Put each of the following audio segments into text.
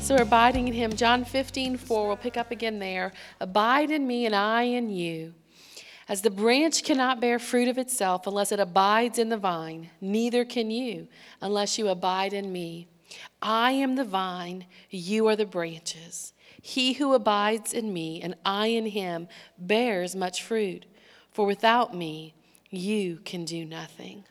So we're abiding in him. John 15:4, we'll pick up again there. Abide in me and I in you. As the branch cannot bear fruit of itself unless it abides in the vine, neither can you unless you abide in me. I am the vine, you are the branches. He who abides in me and I in him bears much fruit, for without me you can do nothing.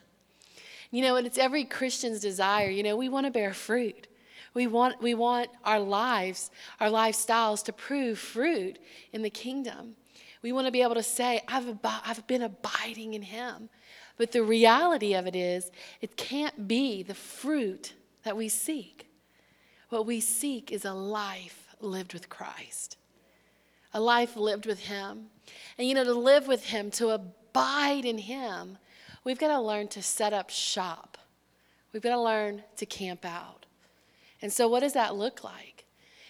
You know, and it's every Christian's desire. You know, we want to bear fruit. We want our lives, our lifestyles to prove fruit in the kingdom. We want to be able to say, I've been abiding in him. But the reality of it is, it can't be the fruit that we seek. What we seek is a life lived with Christ, a life lived with him. And you know, to live with him, to abide in him, we've got to learn to set up shop. We've got to learn to camp out. And so what does that look like?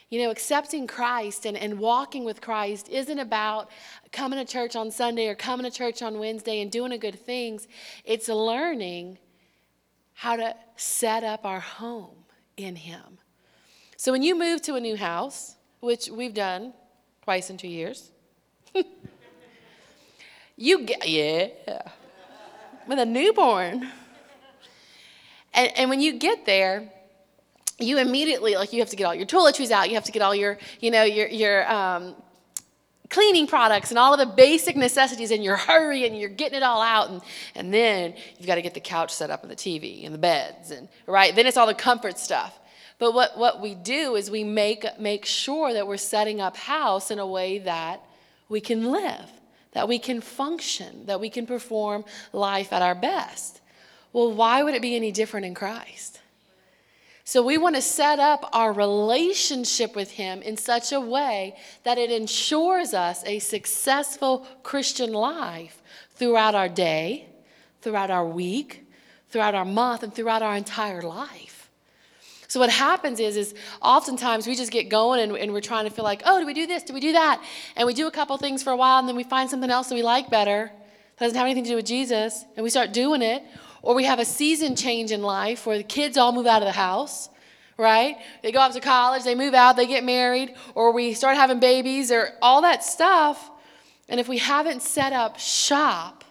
You know, accepting Christ and walking with Christ isn't about coming to church on Sunday or coming to church on Wednesday and doing good things. It's learning how to set up our home in him. So when you move to a new house, which we've done twice in 2 years, with a newborn. And when you get there, you immediately, like, you have to get all your toiletries out. You have to get all your cleaning products and all of the basic necessities, and you're hurrying, you're getting it all out. And then you've got to get the couch set up and the TV and the beds, and right? Then it's all the comfort stuff. But what we do is we make sure that we're setting up house in a way that we can live, that we can function, that we can perform life at our best. Well, why would it be any different in Christ? So we want to set up our relationship with him in such a way that it ensures us a successful Christian life throughout our day, throughout our week, throughout our month, and throughout our entire life. So what happens is oftentimes we just get going and we're trying to feel like, oh, do we do this? Do we do that? And we do a couple things for a while, and then we find something else that we like better that doesn't have anything to do with Jesus, and we start doing it. Or we have a season change in life where the kids all move out of the house, right? They go off to college, they move out, they get married, or we start having babies or all that stuff. And if we haven't set up shop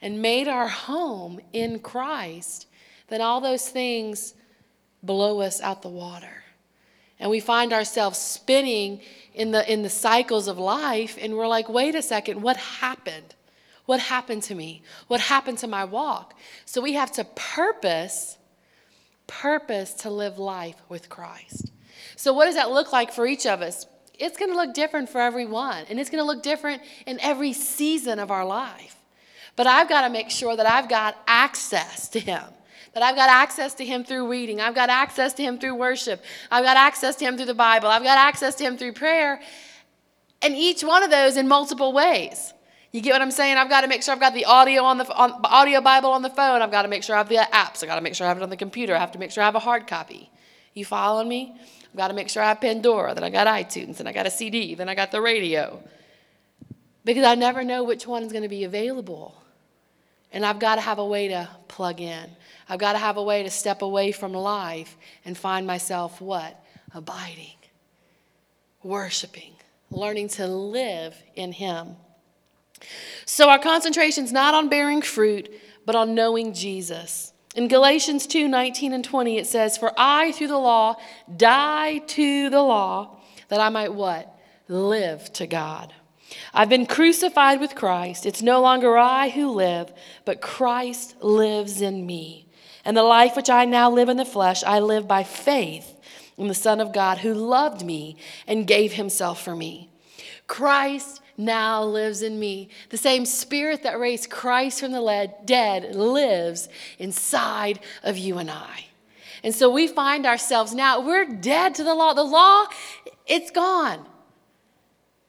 and made our home in Christ, then all those things blow us out the water. And we find ourselves spinning in the cycles of life, and we're like, wait a second, what happened? What happened to me? What happened to my walk? So we have to purpose to live life with Christ. So what does that look like for each of us? It's going to look different for everyone, and it's going to look different in every season of our life. But I've got to make sure that I've got access to him, that I've got access to him through reading. I've got access to him through worship. I've got access to him through the Bible. I've got access to him through prayer, and each one of those in multiple ways. You get what I'm saying? I've got to make sure I've got the audio audio Bible on the phone. I've got to make sure I have the apps. I've got to make sure I have it on the computer. I have to make sure I have a hard copy. You following me? I've got to make sure I have Pandora. Then I got iTunes. Then I got a CD. Then I got the radio. Because I never know which one is going to be available. And I've got to have a way to plug in. I've got to have a way to step away from life and find myself what? Abiding, worshiping, learning to live in him. So our concentration's not on bearing fruit, but on knowing Jesus. In Galatians 2:19 and 20, it says, "For I, through the law, die to the law, that I might what? Live to God. I've been crucified with Christ. It's no longer I who live, but Christ lives in me. And the life which I now live in the flesh, I live by faith in the Son of God who loved me and gave himself for me." Christ now lives in me. The same spirit that raised Christ from the dead lives inside of you and I. And so we find ourselves now, we're dead to the law. The law, it's gone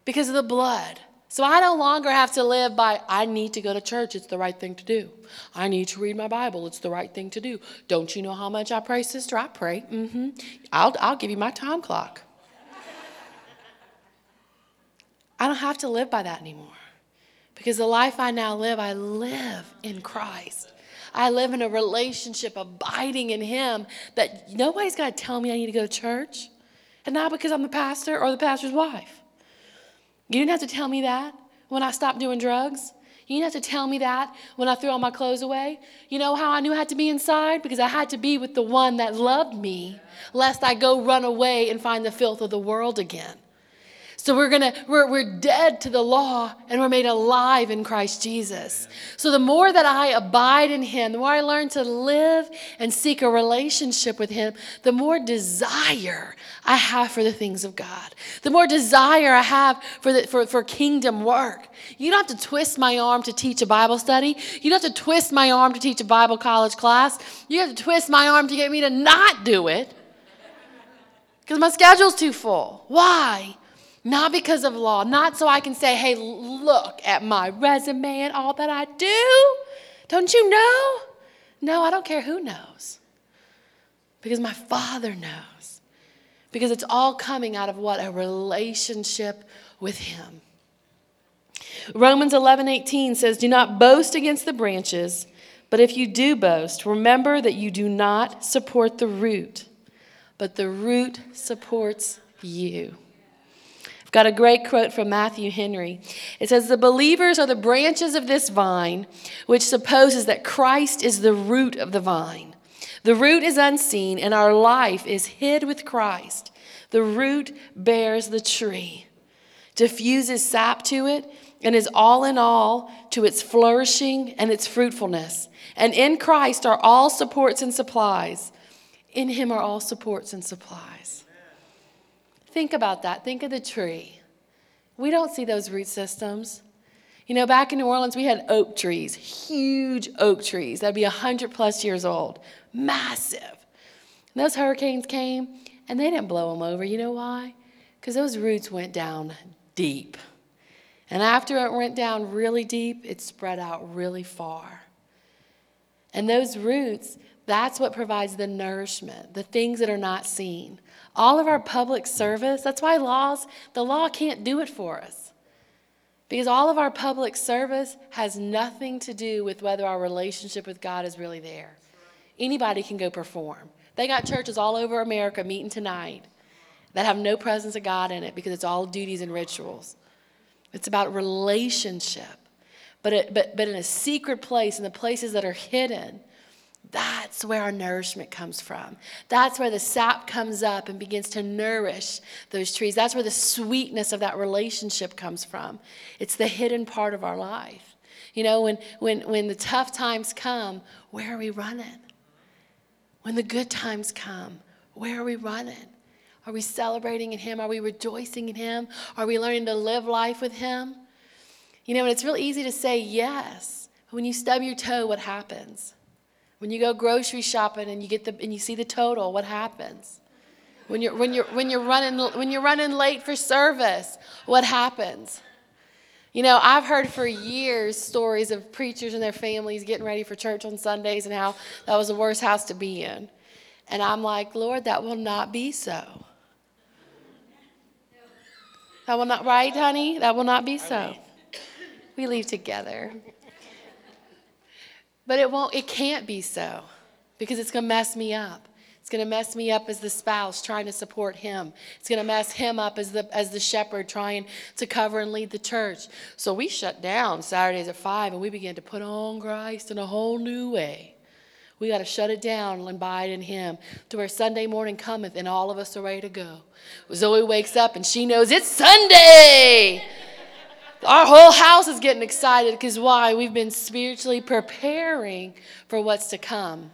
because of the blood. So I no longer have to live by, I need to go to church, it's the right thing to do. I need to read my Bible, it's the right thing to do. Don't you know how much I pray, sister? I pray. Mm-hmm. I'll give you my time clock. I don't have to live by that anymore. Because the life I now live, I live in Christ. I live in a relationship abiding in Him that nobody's got to tell me I need to go to church. And not because I'm the pastor or the pastor's wife. You didn't have to tell me that when I stopped doing drugs. You didn't have to tell me that when I threw all my clothes away. You know how I knew I had to be inside? Because I had to be with the one that loved me, lest I go run away and find the filth of the world again. So we're dead to the law and we're made alive in Christ Jesus. So the more that I abide in Him, the more I learn to live and seek a relationship with Him, the more desire I have for the things of God. The more desire I have for kingdom work. You don't have to twist my arm to teach a Bible study. You don't have to twist my arm to teach a Bible college class. You have to twist my arm to get me to not do it because my schedule's too full. Why? Not because of law, not so I can say, hey, look at my resume and all that I do. Don't you know? No, I don't care who knows. Because my Father knows. Because it's all coming out of what? A relationship with Him. Romans 11:18 says, do not boast against the branches, but if you do boast, remember that you do not support the root, but the root supports you. I've got a great quote from Matthew Henry. It says, the believers are the branches of this vine, which supposes that Christ is the root of the vine. The root is unseen, and our life is hid with Christ. The root bears the tree, diffuses sap to it, and is all in all to its flourishing and its fruitfulness. And in Christ are all supports and supplies. In Him are all supports and supplies. Think about that. Think of the tree. We don't see those root systems. You know, back in New Orleans, we had oak trees, huge oak trees. That'd be 100 plus years old, massive. And those hurricanes came, and they didn't blow them over. You know why? Because those roots went down deep. And after it went down really deep, it spread out really far. And those roots, that's what provides the nourishment, the things that are not seen. All of our public service, that's why the law can't do it for us. Because all of our public service has nothing to do with whether our relationship with God is really there. Anybody can go perform. They got churches all over America meeting tonight that have no presence of God in it because it's all duties and rituals. It's about relationship. But in a secret place, in the places that are hidden, that's where our nourishment comes from. That's where the sap comes up and begins to nourish those trees. That's where the sweetness of that relationship comes from. It's the hidden part of our life. You know, when the tough times come, where are we running? When the good times come, where are we running? Are we celebrating in Him? Are we rejoicing in Him? Are we learning to live life with Him? You know, and it's real easy to say yes. When you stub your toe, what happens? When you go grocery shopping and you see the total, what happens? When you're running late for service, what happens? You know, I've heard for years stories of preachers and their families getting ready for church on Sundays and how that was the worst house to be in. And I'm like, Lord, that will not be so. That will not, right, honey? That will not be so. We leave together. But it can't be so, because it's going to mess me up. It's going to mess me up as the spouse trying to support him. It's going to mess him up as the shepherd trying to cover and lead the church. So we shut down Saturdays at 5 and we begin to put on Christ in a whole new way. We got to shut it down and abide in Him to where Sunday morning cometh and all of us are ready to go. Zoe wakes up and she knows it's Sunday. Our whole house is getting excited because why? We've been spiritually preparing for what's to come.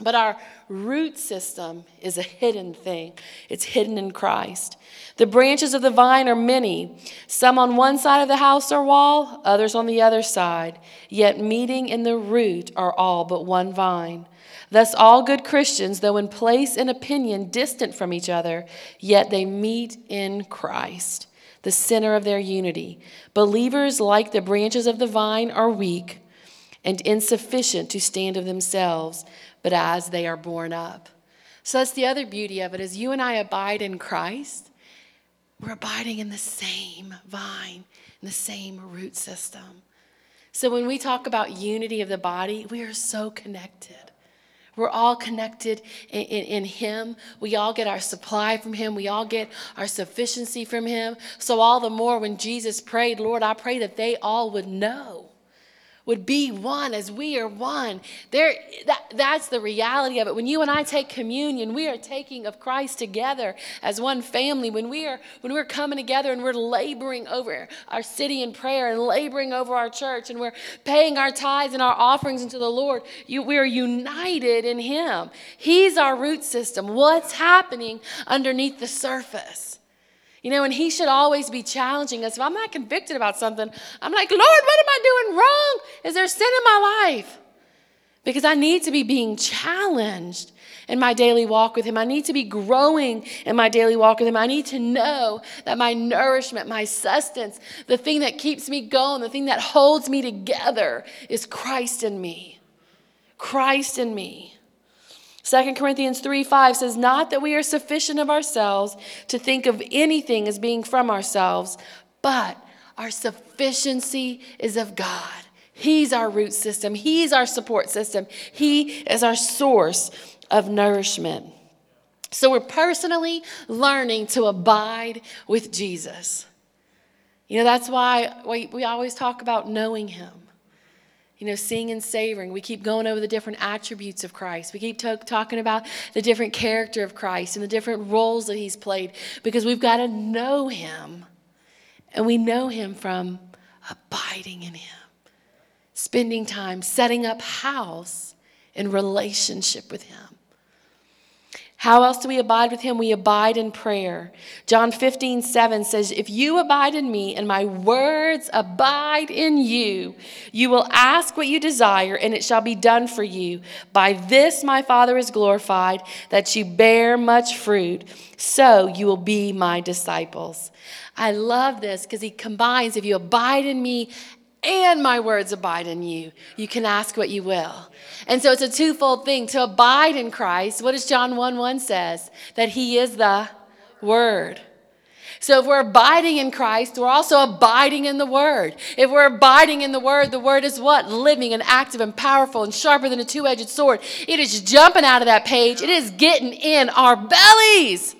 But our root system is a hidden thing. It's hidden in Christ. The branches of the vine are many. Some on one side of the house or wall, others on the other side. Yet meeting in the root are all but one vine. Thus all good Christians, though in place and opinion distant from each other, yet they meet in Christ. the center of their unity. Believers, like the branches of the vine, are weak and insufficient to stand of themselves, but as they are borne up. So that's the other beauty of it. As you and I abide in Christ, we're abiding in the same vine, in the same root system. So when we talk about unity of the body, we are so connected. We're all connected in Him. We all get our supply from Him. We all get our sufficiency from Him. So all the more when Jesus prayed, Lord, I pray that they all would know, would be one as we are one. That's the reality of it. When you and I take communion, we are taking of Christ together as one family. When we're coming together and we're laboring over our city in prayer and laboring over our church and we're paying our tithes and our offerings into the Lord, we're united in Him. He's our root system. What's happening underneath the surface? You know, and He should always be challenging us. If I'm not convicted about something, I'm like, Lord, what am I doing wrong? Is there sin in my life? Because I need to be being challenged in my daily walk with Him. I need to be growing in my daily walk with Him. I need to know that my nourishment, my sustenance, the thing that keeps me going, the thing that holds me together is Christ in me. Christ in me. 2 Corinthians 3:5 says, not that we are sufficient of ourselves to think of anything as being from ourselves, but our sufficiency is of God. He's our root system. He's our support system. He is our source of nourishment. So we're personally learning to abide with Jesus. You know, that's why we always talk about knowing Him. You know, seeing and savoring. We keep going over the different attributes of Christ. We keep talking about the different character of Christ and the different roles that He's played, because we've got to know Him. And we know Him from abiding in Him, spending time, setting up house in relationship with Him. How else do we abide with Him? We abide in prayer. John 15:7 says, if you abide in me and my words abide in you, you will ask what you desire and it shall be done for you. By this my Father is glorified, that you bear much fruit, so you will be my disciples. I love this because He combines, if you abide in me and my words abide in you, you can ask what you will. And so it's a twofold thing. To abide in Christ, what does John 1:1 says? That He is the Word. So if we're abiding in Christ, we're also abiding in the Word. If we're abiding in the Word is what? Living and active and powerful and sharper than a two-edged sword. It is jumping out of that page. It is getting in our bellies,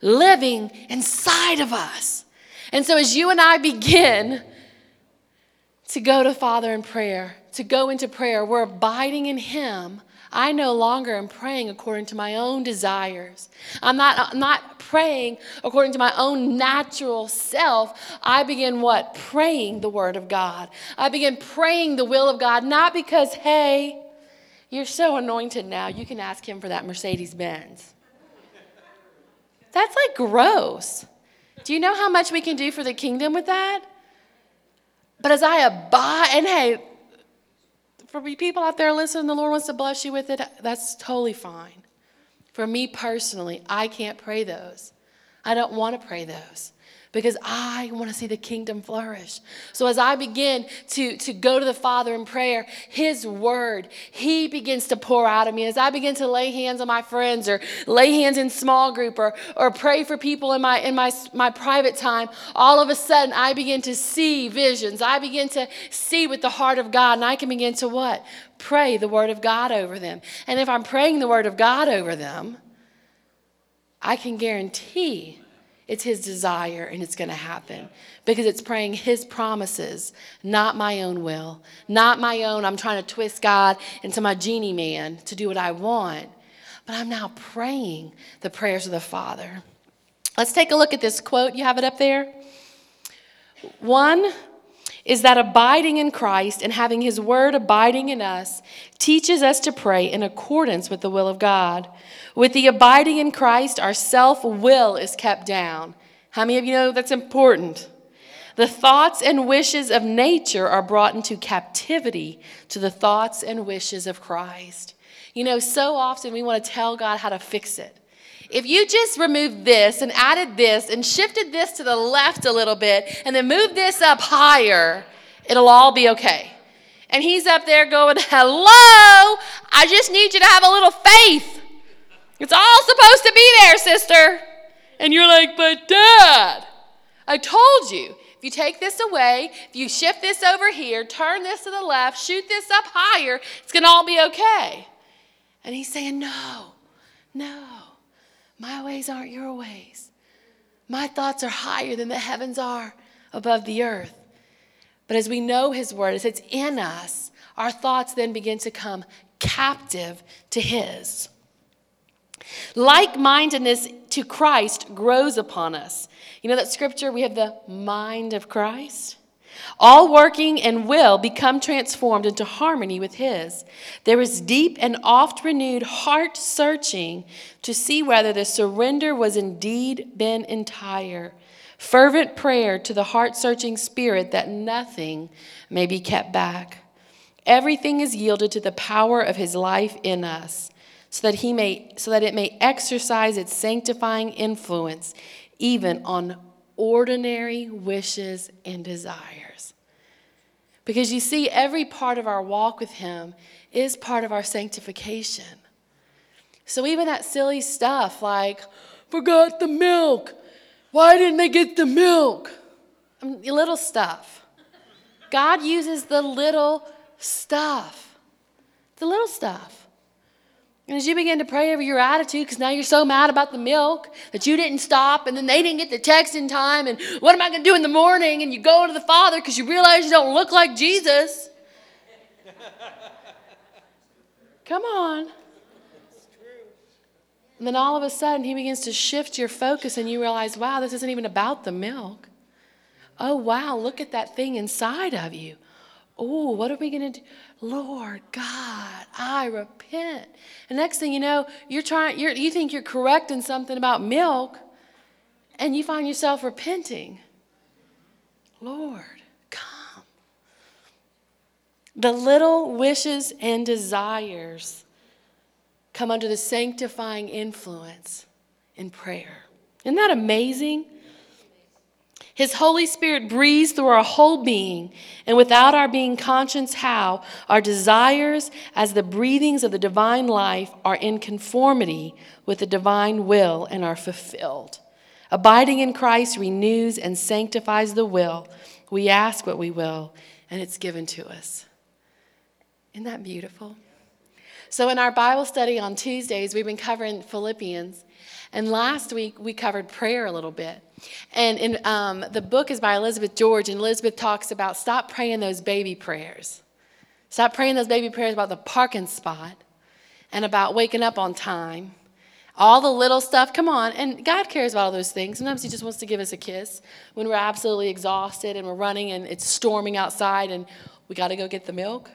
living inside of us. And so as you and I begin to go to Father in prayer, to go into prayer, we're abiding in Him. I no longer am praying according to my own desires. I'm not praying according to my own natural self. I begin what? Praying the Word of God. I begin praying the will of God, not because, hey, you're so anointed now, you can ask Him for that Mercedes-Benz. That's like gross. Do you know how much we can do for the kingdom with that? But as I abide, and hey, for people out there listening, the Lord wants to bless you with it, that's totally fine. For me personally, I can't pray those. I don't want to pray those because I want to see the kingdom flourish. So as I begin to go to the Father in prayer, His Word, He begins to pour out of me. As I begin to lay hands on my friends or lay hands in small group or pray for people in my private time, all of a sudden I begin to see visions. I begin to see with the heart of God, and I can begin to what? Pray the Word of God over them. And if I'm praying the Word of God over them, I can guarantee it's His desire and it's going to happen because it's praying His promises, not my own will, not my own. I'm trying to twist God into my genie man to do what I want, but I'm now praying the prayers of the Father. Let's take a look at this quote. You have it up there. One is that abiding in Christ and having His Word abiding in us teaches us to pray in accordance with the will of God. With the abiding in Christ, our self-will is kept down. How many of you know that's important? The thoughts and wishes of nature are brought into captivity to the thoughts and wishes of Christ. You know, so often we want to tell God how to fix it. If you just removed this and added this and shifted this to the left a little bit and then moved this up higher, it'll all be okay. And he's up there going, hello, I just need you to have a little faith. It's all supposed to be there, sister. And you're like, but Dad, I told you, if you take this away, if you shift this over here, turn this to the left, shoot this up higher, it's going to all be okay. And he's saying, no, my ways aren't your ways. My thoughts are higher than the heavens are above the earth. But as we know his word, as it's in us, our thoughts then begin to come captive to his. Like-mindedness to Christ grows upon us. You know that scripture, we have the mind of Christ. All working and will become transformed into harmony with his. There is deep and oft-renewed heart-searching to see whether the surrender was indeed been entire. Fervent prayer to the heart-searching spirit that nothing may be kept back. Everything is yielded to the power of his life in us, so that it may exercise its sanctifying influence even on ordinary wishes and desires. Because you see, every part of our walk with him is part of our sanctification. So even that silly stuff like, forgot the milk. Why didn't they get the milk? I mean, little stuff. God uses the little stuff. The little stuff. And as you begin to pray over your attitude, because now you're so mad about the milk that you didn't stop, and then they didn't get the text in time, and what am I going to do in the morning? And you go to the Father because you realize you don't look like Jesus. Come on. It's true. And then all of a sudden, he begins to shift your focus, and you realize, wow, this isn't even about the milk. Oh, wow, look at that thing inside of you. Oh, what are we going to do? Lord God, I repent. And next thing you know, you think you're correct in something about milk, and you find yourself repenting. Lord, come. The little wishes and desires come under the sanctifying influence in prayer. Isn't that amazing? His Holy Spirit breathes through our whole being, and without our being conscious how, our desires as the breathings of the divine life are in conformity with the divine will and are fulfilled. Abiding in Christ renews and sanctifies the will. We ask what we will, and it's given to us. Isn't that beautiful? So in our Bible study on Tuesdays, we've been covering Philippians. And last week, we covered prayer a little bit. And the book is by Elizabeth George, and Elizabeth talks about stop praying those baby prayers. Stop praying those baby prayers about the parking spot and about waking up on time. All the little stuff, come on. And God cares about all those things. Sometimes he just wants to give us a kiss when we're absolutely exhausted and we're running and it's storming outside and we got to go get the milk.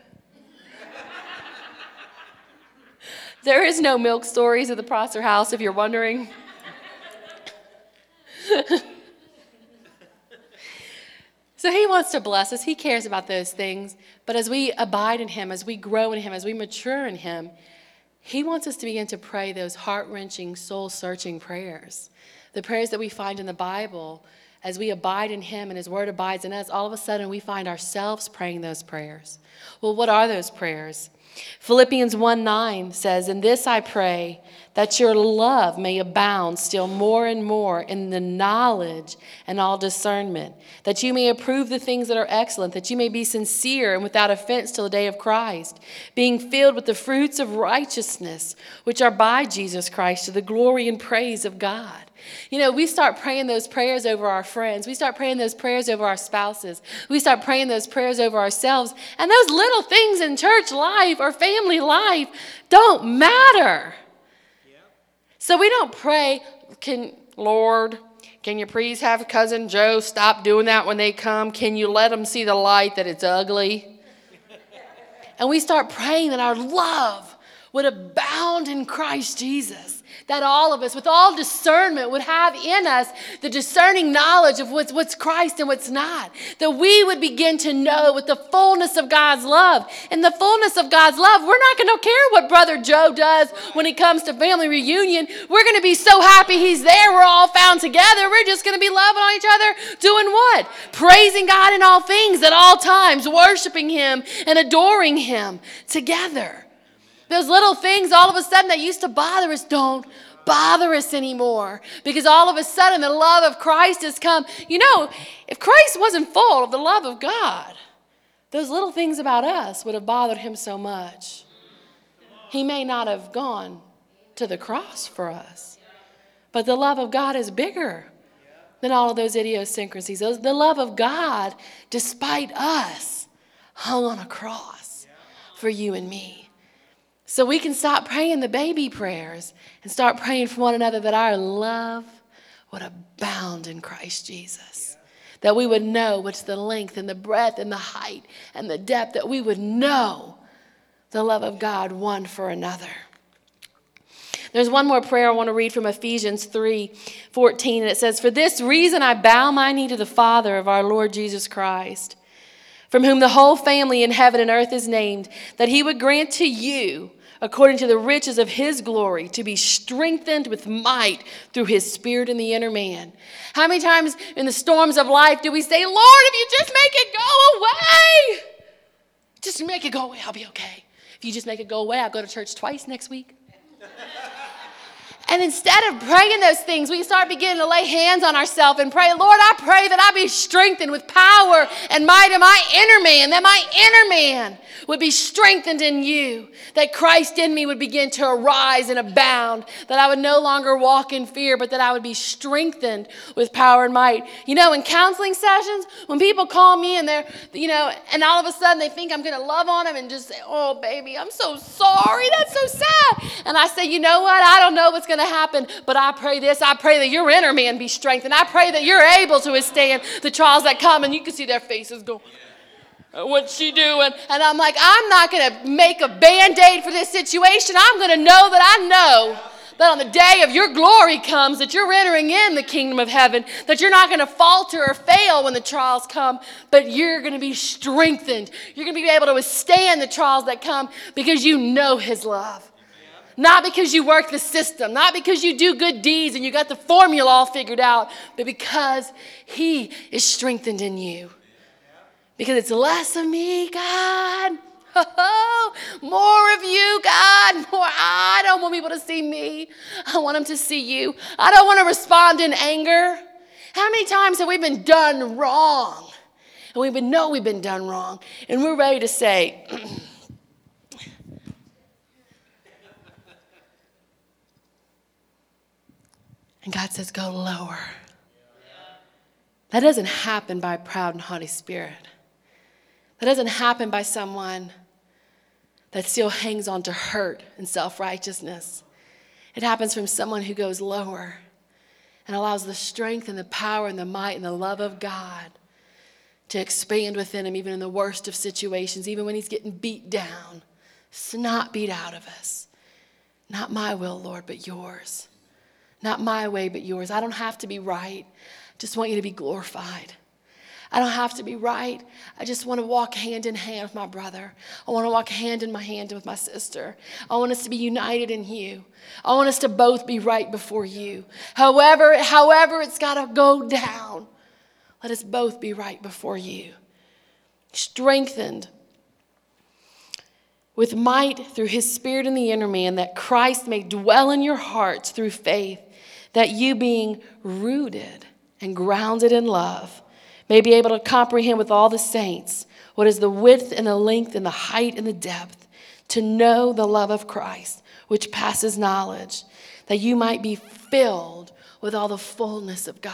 There is no milk stories at the Prosser house, if you're wondering. So he wants to bless us. He cares about those things. But as we abide in him, as we grow in him, as we mature in him, he wants us to begin to pray those heart-wrenching, soul-searching prayers. The prayers that we find in the Bible, as we abide in him and his word abides in us, all of a sudden we find ourselves praying those prayers. Well, what are those prayers? Philippians 1:9 says, "In this I pray, that your love may abound still more and more in the knowledge and all discernment, that you may approve the things that are excellent, that you may be sincere and without offense till the day of Christ, being filled with the fruits of righteousness, which are by Jesus Christ, to the glory and praise of God." You know, we start praying those prayers over our friends. We start praying those prayers over our spouses. We start praying those prayers over ourselves. And those little things in church life or family life don't matter. Yeah. So we don't pray, Lord, can you please have Cousin Joe stop doing that when they come? Can you let them see the light that it's ugly? And we start praying that our love would abound in Christ Jesus. that all of us, with all discernment, would have in us the discerning knowledge of what's Christ and what's not. That we would begin to know with the fullness of God's love. And the fullness of God's love, we're not going to care what Brother Joe does when he comes to family reunion. We're going to be so happy he's there. We're all found together. We're just going to be loving on each other. Doing what? Praising God in all things at all times. Worshiping Him and adoring Him together. Those little things all of a sudden that used to bother us don't bother us anymore, because all of a sudden the love of Christ has come. You know, if Christ wasn't full of the love of God, those little things about us would have bothered Him so much. He may not have gone to the cross for us, but the love of God is bigger than all of those idiosyncrasies. The love of God, despite us, hung on a cross for you and me. So we can stop praying the baby prayers and start praying for one another that our love would abound in Christ Jesus. That we would know what's the length and the breadth and the height and the depth. That we would know the love of God one for another. There's one more prayer I want to read from Ephesians 3:14. And it says, "For this reason I bow my knee to the Father of our Lord Jesus Christ, from whom the whole family in heaven and earth is named, that He would grant to you, according to the riches of His glory, to be strengthened with might through His Spirit in the inner man." How many times in the storms of life do we say, "Lord, if you just make it go away, just make it go away, I'll be okay. If you just make it go away, I'll go to church twice next week." And instead of praying those things, we start beginning to lay hands on ourselves and pray, "Lord, I pray that I be strengthened with power and might in my inner man, that my inner man would be strengthened in you, that Christ in me would begin to arise and abound, that I would no longer walk in fear, but that I would be strengthened with power and might." You know, in counseling sessions, when people call me and they're, you know, and all of a sudden they think I'm going to love on them and just say, "Oh, baby, I'm so sorry. That's so sad." And I say, "You know what? I don't know what's going to happen, but I pray this. I pray that your inner man be strengthened. I pray that you're able to withstand the trials that come." And you can see their faces going, "What's she doing?" And I'm like, I'm not going to make a Band-Aid for this situation. I'm going to know that I know that on the day of your glory comes, that you're entering in the kingdom of heaven, that you're not going to falter or fail when the trials come, but you're going to be strengthened. You're going to be able to withstand the trials that come because you know His love. Not because you work the system, not because you do good deeds and you got the formula all figured out, but because He is strengthened in you. Because it's less of me, God, more of you, God, more. I don't want people to see me. I want them to see you. I don't want to respond in anger. How many times have we been done wrong? And we know we've been done wrong. And we're ready to say, and God says, "Go lower." That doesn't happen by a proud and haughty spirit. That doesn't happen by someone that still hangs on to hurt and self-righteousness. It happens from someone who goes lower and allows the strength and the power and the might and the love of God to expand within him, even in the worst of situations, even when he's getting beat down. It's not beat out of us. "Not my will, Lord, but yours. Not my way, but yours. I don't have to be right. I just want you to be glorified. I don't have to be right. I just want to walk hand in hand with my brother. I want to walk hand in my hand with my sister. I want us to be united in you. I want us to both be right before you. However it's got to go down, let us both be right before you." Strengthened with might through His Spirit in the inner man, that Christ may dwell in your hearts through faith, that you, being rooted and grounded in love, may be able to comprehend with all the saints what is the width and the length and the height and the depth, to know the love of Christ, which passes knowledge, that you might be filled with all the fullness of God.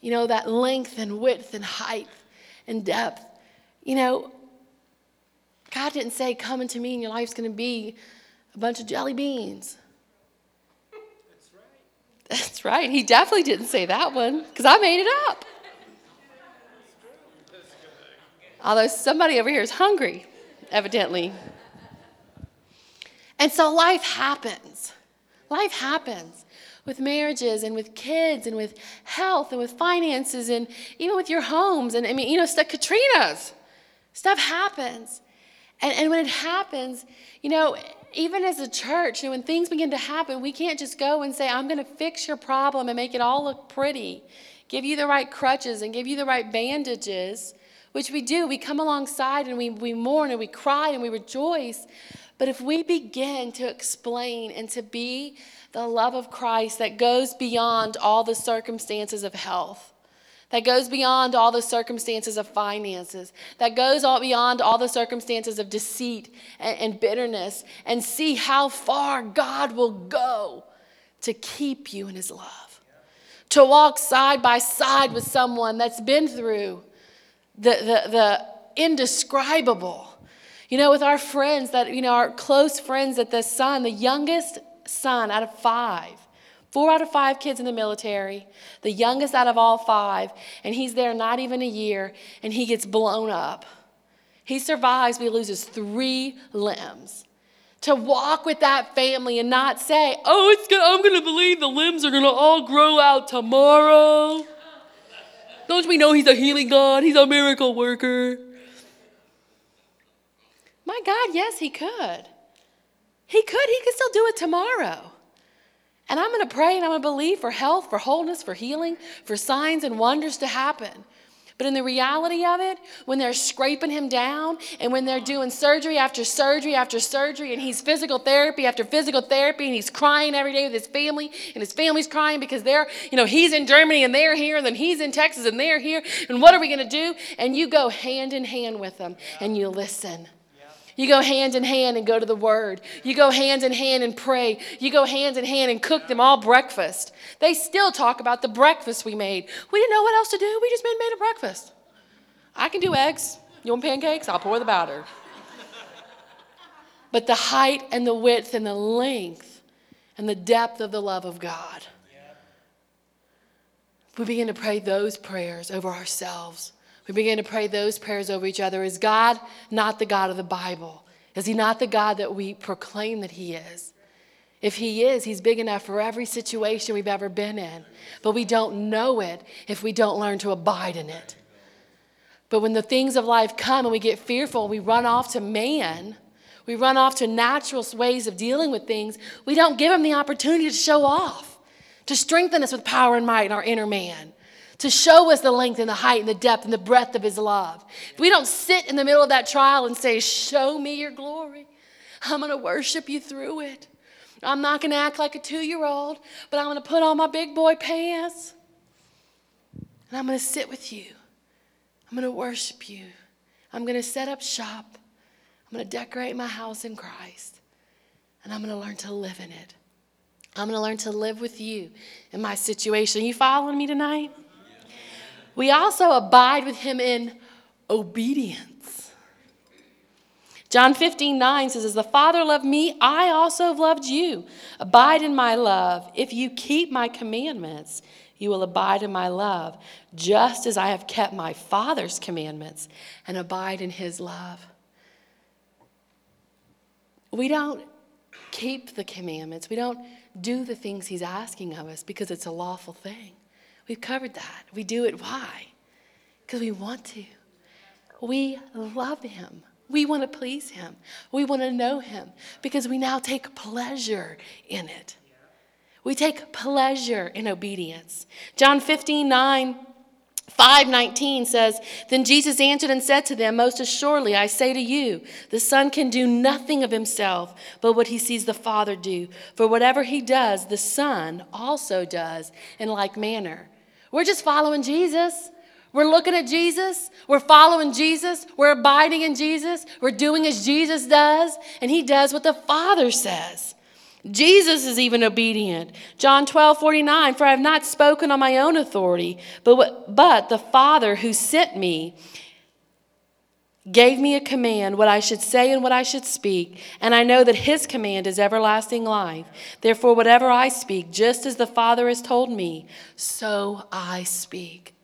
You know, that length and width and height and depth. You know, God didn't say, "Come into me and your life's going to be a bunch of jelly beans." That's right. He definitely didn't say that one, because I made it up. Although somebody over here is hungry, evidently. And so life happens. Life happens with marriages and with kids and with health and with finances and even with your homes. And I mean, you know, stuff, Katrina's. Stuff happens. And when it happens, you know, even as a church, you know, when things begin to happen, we can't just go and say, I'm going to fix your problem and make it all look pretty, give you the right crutches and give you the right bandages, which we do. We come alongside and we mourn and we cry and we rejoice. But if we begin to explain and to be the love of Christ that goes beyond all the circumstances of health, that goes beyond all the circumstances of finances, that goes all beyond all the circumstances of deceit and bitterness, and see how far God will go to keep you in his love, to walk side by side with someone that's been through the indescribable. You know, with our friends that, you know, our close friends that the son, the youngest son out of 4 out of 5 kids in the military, the youngest out of all 5, and he's there not even a year, and he gets blown up. He survives, but he loses 3 limbs. To walk with that family and not say, oh, I'm going to believe the limbs are going to all grow out tomorrow. Don't we know he's a healing God? He's a miracle worker. My God, yes, he could. He could still do it tomorrow. And I'm going to pray and I'm going to believe for health, for wholeness, for healing, for signs and wonders to happen. But in the reality of it, when they're scraping him down and when they're doing surgery after surgery after surgery, and he's physical therapy after physical therapy, and he's crying every day with his family, and his family's crying because they're, you know, he's in Germany and they're here, and then he's in Texas and they're here, and what are we going to do? And you go hand in hand with them and you listen. You go hand in hand and go to the Word. You go hand in hand and pray. You go hand in hand and cook them all breakfast. They still talk about the breakfast we made. We didn't know what else to do. We just made a breakfast. I can do eggs. You want pancakes? I'll pour the batter. But the height and the width and the length and the depth of the love of God. We begin to pray those prayers over ourselves. We begin to pray those prayers over each other. Is God not the God of the Bible? Is he not the God that we proclaim that he is? If he is, he's big enough for every situation we've ever been in. But we don't know it if we don't learn to abide in it. But when the things of life come and we get fearful, we run off to man. We run off to natural ways of dealing with things. We don't give him the opportunity to show off, to strengthen us with power and might in our inner man, to show us the length and the height and the depth and the breadth of his love. If we don't sit in the middle of that trial and say, show me your glory, I'm going to worship you through it. I'm not going to act like a 2-year-old, but I'm going to put on my big boy pants and I'm going to sit with you. I'm going to worship you. I'm going to set up shop. I'm going to decorate my house in Christ, and I'm going to learn to live in it. I'm going to learn to live with you in my situation. Are you following me tonight? We also abide with him in obedience. John 15:9 says, as the Father loved me, I also have loved you. Abide in my love. If you keep my commandments, you will abide in my love, just as I have kept my Father's commandments and abide in his love. We don't keep the commandments. We don't do the things he's asking of us because it's a lawful thing. We've covered that. We do it. Why? Because we want to. We love him. We want to please him. We want to know him because we now take pleasure in it. We take pleasure in obedience. John 5:19 says, then Jesus answered and said to them, most assuredly, I say to you, the Son can do nothing of himself but what he sees the Father do. For whatever he does, the Son also does in like manner. We're just following Jesus. We're looking at Jesus. We're following Jesus. We're abiding in Jesus. We're doing as Jesus does, and he does what the Father says. Jesus is even obedient. John 12:49, for I have not spoken on my own authority, but the Father who sent me gave me a command, what I should say and what I should speak, and I know that his command is everlasting life. Therefore, whatever I speak, just as the Father has told me, so I speak.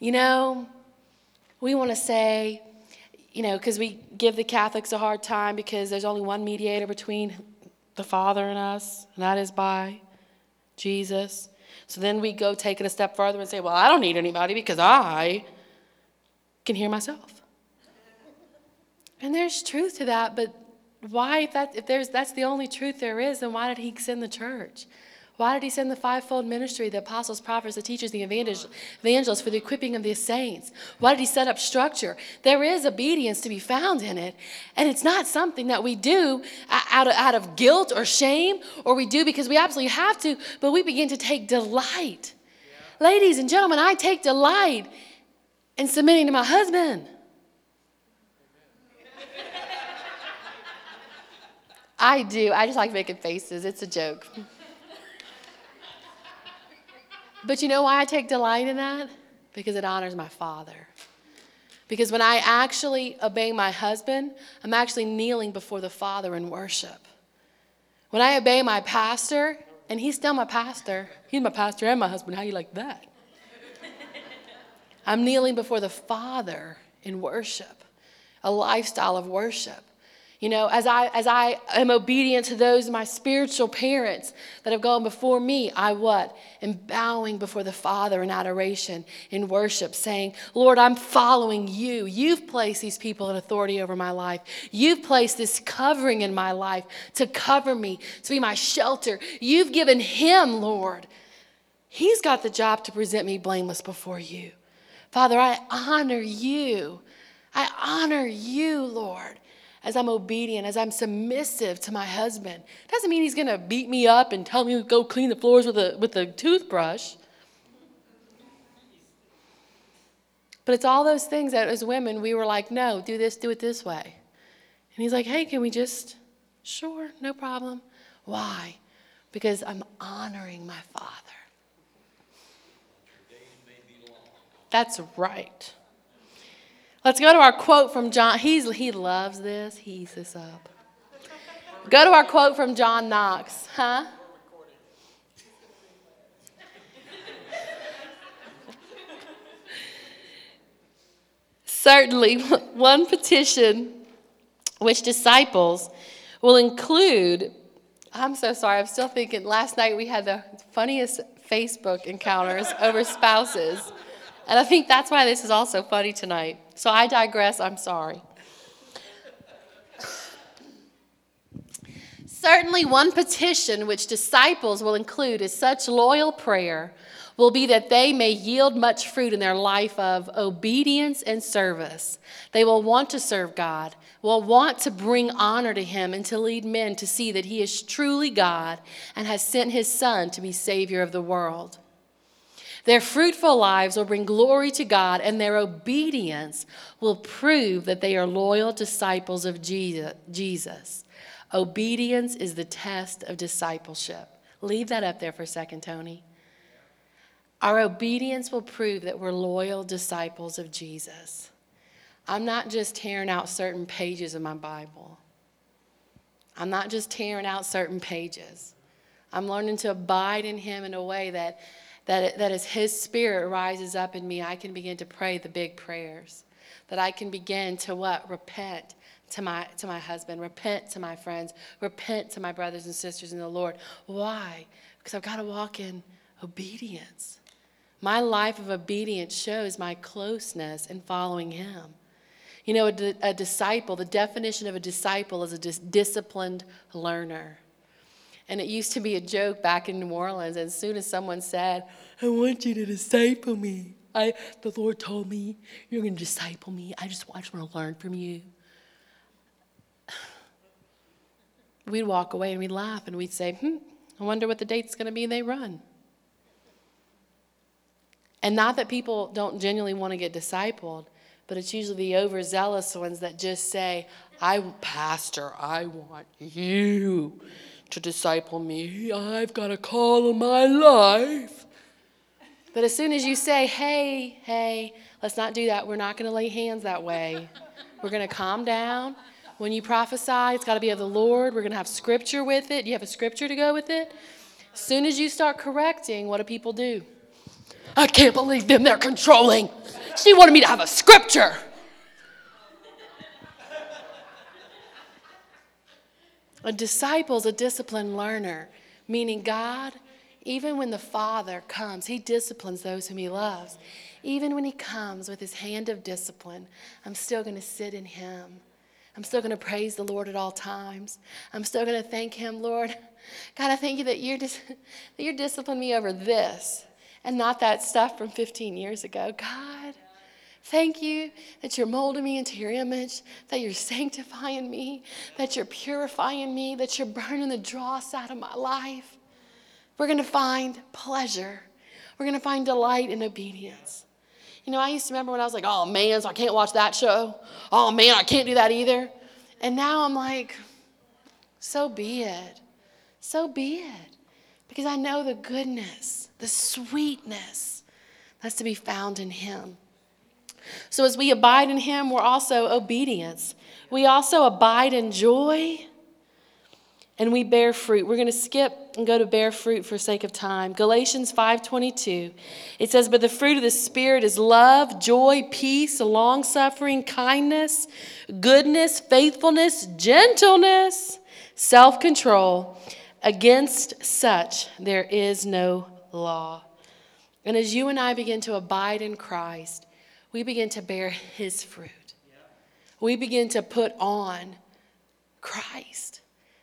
You know, we want to say, you know, because we give the Catholics a hard time because there's only one mediator between the Father in us, and that is by Jesus. So then we go take it a step further and say, well, I don't need anybody because I can hear myself. And there's truth to that, but why, if that's the only truth there is, then why did he send the church? Why did he send the fivefold ministry, the apostles, prophets, the teachers, the evangelists, for the equipping of the saints? Why did he set up structure? There is obedience to be found in it, and it's not something that we do out of guilt or shame, or we do because we absolutely have to, but we begin to take delight. Yeah. Ladies and gentlemen, I take delight in submitting to my husband. I do. I just like making faces. It's a joke. But you know why I take delight in that? Because it honors my Father. Because when I actually obey my husband, I'm actually kneeling before the Father in worship. When I obey my pastor, and he's still my pastor. He's my pastor and my husband. How you like that? I'm kneeling before the Father in worship, a lifestyle of worship. You know, as I am obedient to those, my spiritual parents that have gone before me, am bowing before the Father in adoration, in worship, saying, Lord, I'm following you. You've placed these people in authority over my life. You've placed this covering in my life to cover me, to be my shelter. You've given him, Lord. He's got the job to present me blameless before you. Father, I honor you. I honor you, Lord. As I'm obedient, as I'm submissive to my husband. Doesn't mean he's going to beat me up and tell me to go clean the floors with a toothbrush. But it's all those things that as women we were like, no, do this, do it this way. And he's like, hey, can we just, sure, no problem. Why? Because I'm honoring my Father. Your days may be long. That's right. Let's go to our quote from John. He loves this. He eats this up. Go to our quote from John Knox. Huh? Certainly, one petition which disciples will include. I'm so sorry. I'm still thinking. Last night we had the funniest Facebook encounters over spouses. And I think that's why this is also funny tonight. So I digress, I'm sorry. Certainly one petition which disciples will include is such loyal prayer will be that they may yield much fruit in their life of obedience and service. They will want to serve God, will want to bring honor to him, and to lead men to see that he is truly God and has sent his Son to be Savior of the world. Their fruitful lives will bring glory to God, and their obedience will prove that they are loyal disciples of Jesus. Obedience is the test of discipleship. Leave that up there for a second, Tony. Our obedience will prove that we're loyal disciples of Jesus. I'm not just tearing out certain pages of my Bible. I'm not just tearing out certain pages. I'm learning to abide in him in a way that as his Spirit rises up in me, I can begin to pray the big prayers. That I can begin to what? Repent to my husband. Repent to my friends. Repent to my brothers and sisters in the Lord. Why? Because I've got to walk in obedience. My life of obedience shows my closeness in following him. You know, a disciple, the definition of a disciple is a disciplined learner. And it used to be a joke back in New Orleans. As soon as someone said, I want you to disciple me. The Lord told me, you're going to disciple me. I just want to learn from you. We'd walk away and we'd laugh and we'd say, I wonder what the date's going to be. And they run. And not that people don't genuinely want to get discipled, but it's usually the overzealous ones that just say, Pastor, I want you to disciple me. I've got a call on my life. But as soon as you say, hey, let's not do that. We're not going to lay hands that way. We're going to calm down. When you prophesy, it's got to be of the Lord. We're going to have scripture with it. You have a scripture to go with it. As soon as you start correcting, what do people do? I can't believe them. They're controlling. She wanted me to have a scripture. A disciple's a disciplined learner, meaning God, even when the Father comes, he disciplines those whom he loves. Even when he comes with his hand of discipline, I'm still going to sit in him. I'm still going to praise the Lord at all times. I'm still going to thank him, Lord. God, I thank you that you're disciplining me over this and not that stuff from 15 years ago. God, thank you that you're molding me into your image, that you're sanctifying me, that you're purifying me, that you're burning the dross out of my life. We're going to find pleasure. We're going to find delight in obedience. You know, I used to remember when I was like, oh, man, so I can't watch that show. Oh, man, I can't do that either. And now I'm like, so be it. So be it. Because I know the goodness, the sweetness that's to be found in him. So as we abide in him, we're also obedience. We also abide in joy. And we bear fruit. We're going to skip and go to bear fruit for sake of time. Galatians 5:22. It says, but the fruit of the Spirit is love, joy, peace, long-suffering, kindness, goodness, faithfulness, gentleness, self-control. Against such there is no law. And as you and I begin to abide in Christ, we begin to bear his fruit. We begin to put on Christ.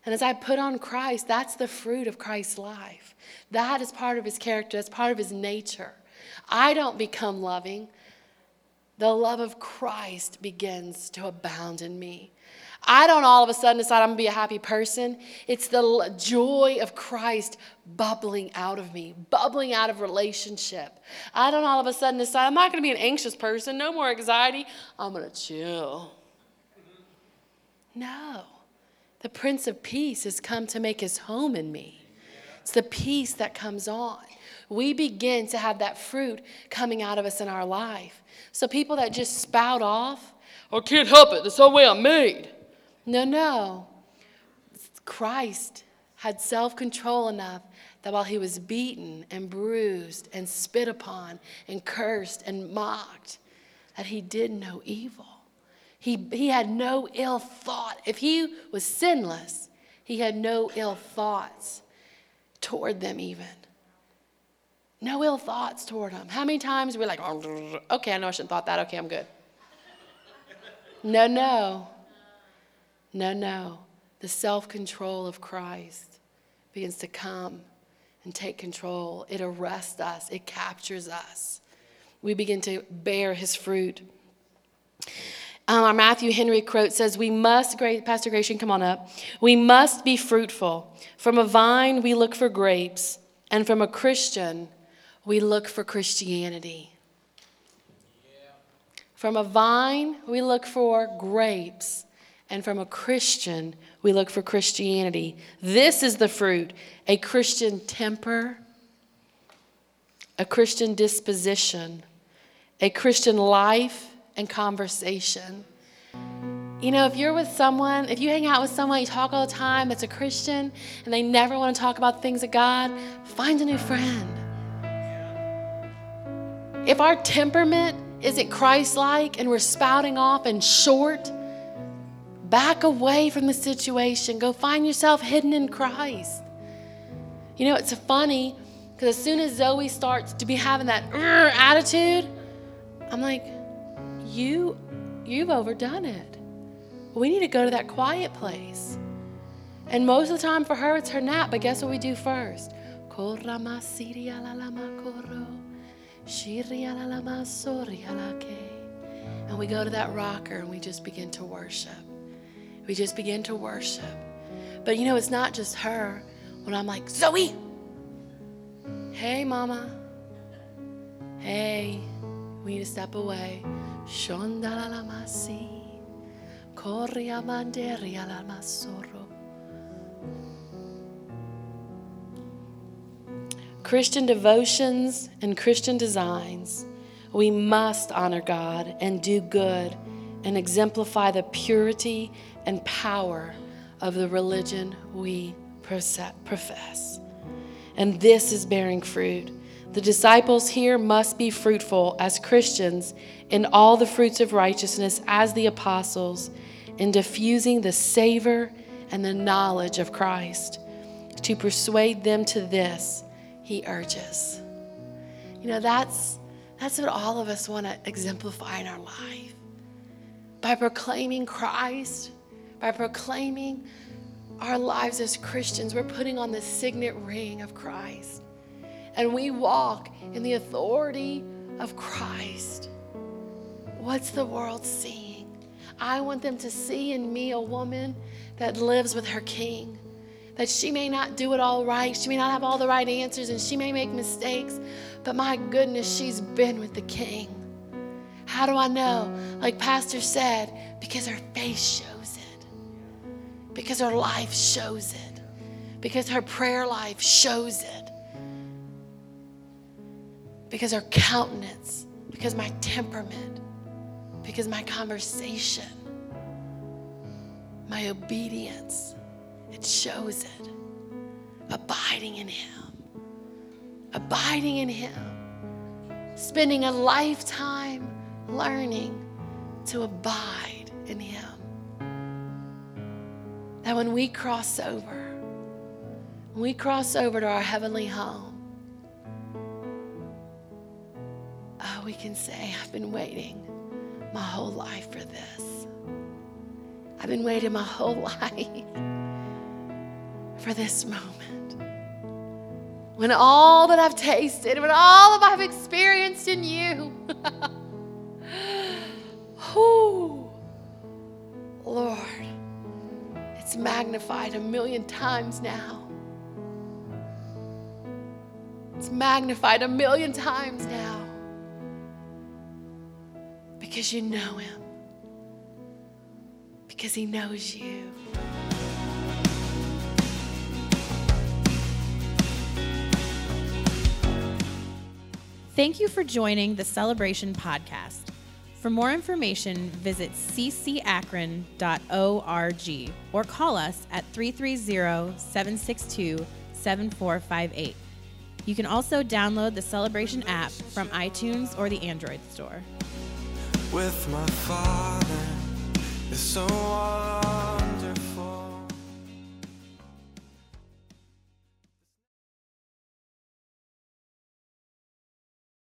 And as I put on Christ, that's the fruit of Christ's life. That is part of his character. That's part of his nature. I don't become loving. The love of Christ begins to abound in me. I don't all of a sudden decide I'm going to be a happy person. It's the joy of Christ bubbling out of me, bubbling out of relationship. I don't all of a sudden decide I'm not going to be an anxious person, no more anxiety. I'm going to chill. No. The Prince of Peace has come to make his home in me. It's the peace that comes on. We begin to have that fruit coming out of us in our life. So people that just spout off, I can't help it, that's the way I'm made. No. Christ had self-control enough that while he was beaten and bruised and spit upon and cursed and mocked, that he did no evil. He had no ill thought. If he was sinless, he had no ill thoughts toward them even. No ill thoughts toward him. How many times we're like, oh, okay, I know I shouldn't thought that. Okay, I'm good. No. The self-control of Christ begins to come and take control. It arrests us. It captures us. We begin to bear his fruit. Our Matthew Henry quote says, we must, Pastor Gracian, come on up. We must be fruitful. From a vine, we look for grapes. And from a Christian, we look for Christianity. Yeah. From a vine, we look for grapes. And from a Christian, we look for Christianity. This is the fruit, a Christian temper, a Christian disposition, a Christian life, and conversation. You know, if you're with someone, if you hang out with someone, you talk all the time, that's a Christian, and they never want to talk about things of God, find a new friend. If our temperament isn't Christ-like and we're spouting off and short, back away from the situation. Go find yourself hidden in Christ. You know, it's funny, because as soon as Zoe starts to be having that attitude, I'm like, You've overdone it. We need to go to that quiet place. And most of the time for her, it's her nap. But guess what we do first? And we go to that rocker and we just begin to worship. We just begin to worship. But you know, it's not just her. When I'm like, Zoe! Hey, mama. Hey, we need to step away. Christian devotions and Christian designs. We must honor God and do good and exemplify the purity and power of the religion we profess. And this is bearing fruit. The disciples here must be fruitful as Christians in all the fruits of righteousness as the apostles in diffusing the savor and the knowledge of Christ. To persuade them to this, he urges. You know, that's what all of us want to exemplify in our life. By proclaiming Christ, by proclaiming our lives as Christians, we're putting on the signet ring of Christ. And we walk in the authority of Christ. What's the world seeing? I want them to see in me a woman that lives with her King. That she may not do it all right, she may not have all the right answers, and she may make mistakes, but my goodness, she's been with the King. How do I know? Like Pastor said, because her face shows it. Because her life shows it. Because her prayer life shows it. Because her countenance, because my temperament, because my conversation, my obedience, it shows it. Abiding in Him. Abiding in Him. Spending a lifetime learning to abide in Him. That when we cross over, to our heavenly home, oh, we can say, I've been waiting my whole life for this. I've been waiting my whole life for this moment. When all that I've tasted, when all that I've experienced in you, whew, Lord, it's magnified 1,000,000 times now. It's magnified 1,000,000 times now because you know Him, because He knows you. Thank you for joining the Celebration Podcast. For more information, visit ccacron.org or call us at 330-762-7458. You can also download the Celebration app from iTunes or the Android store. With my Father, it's so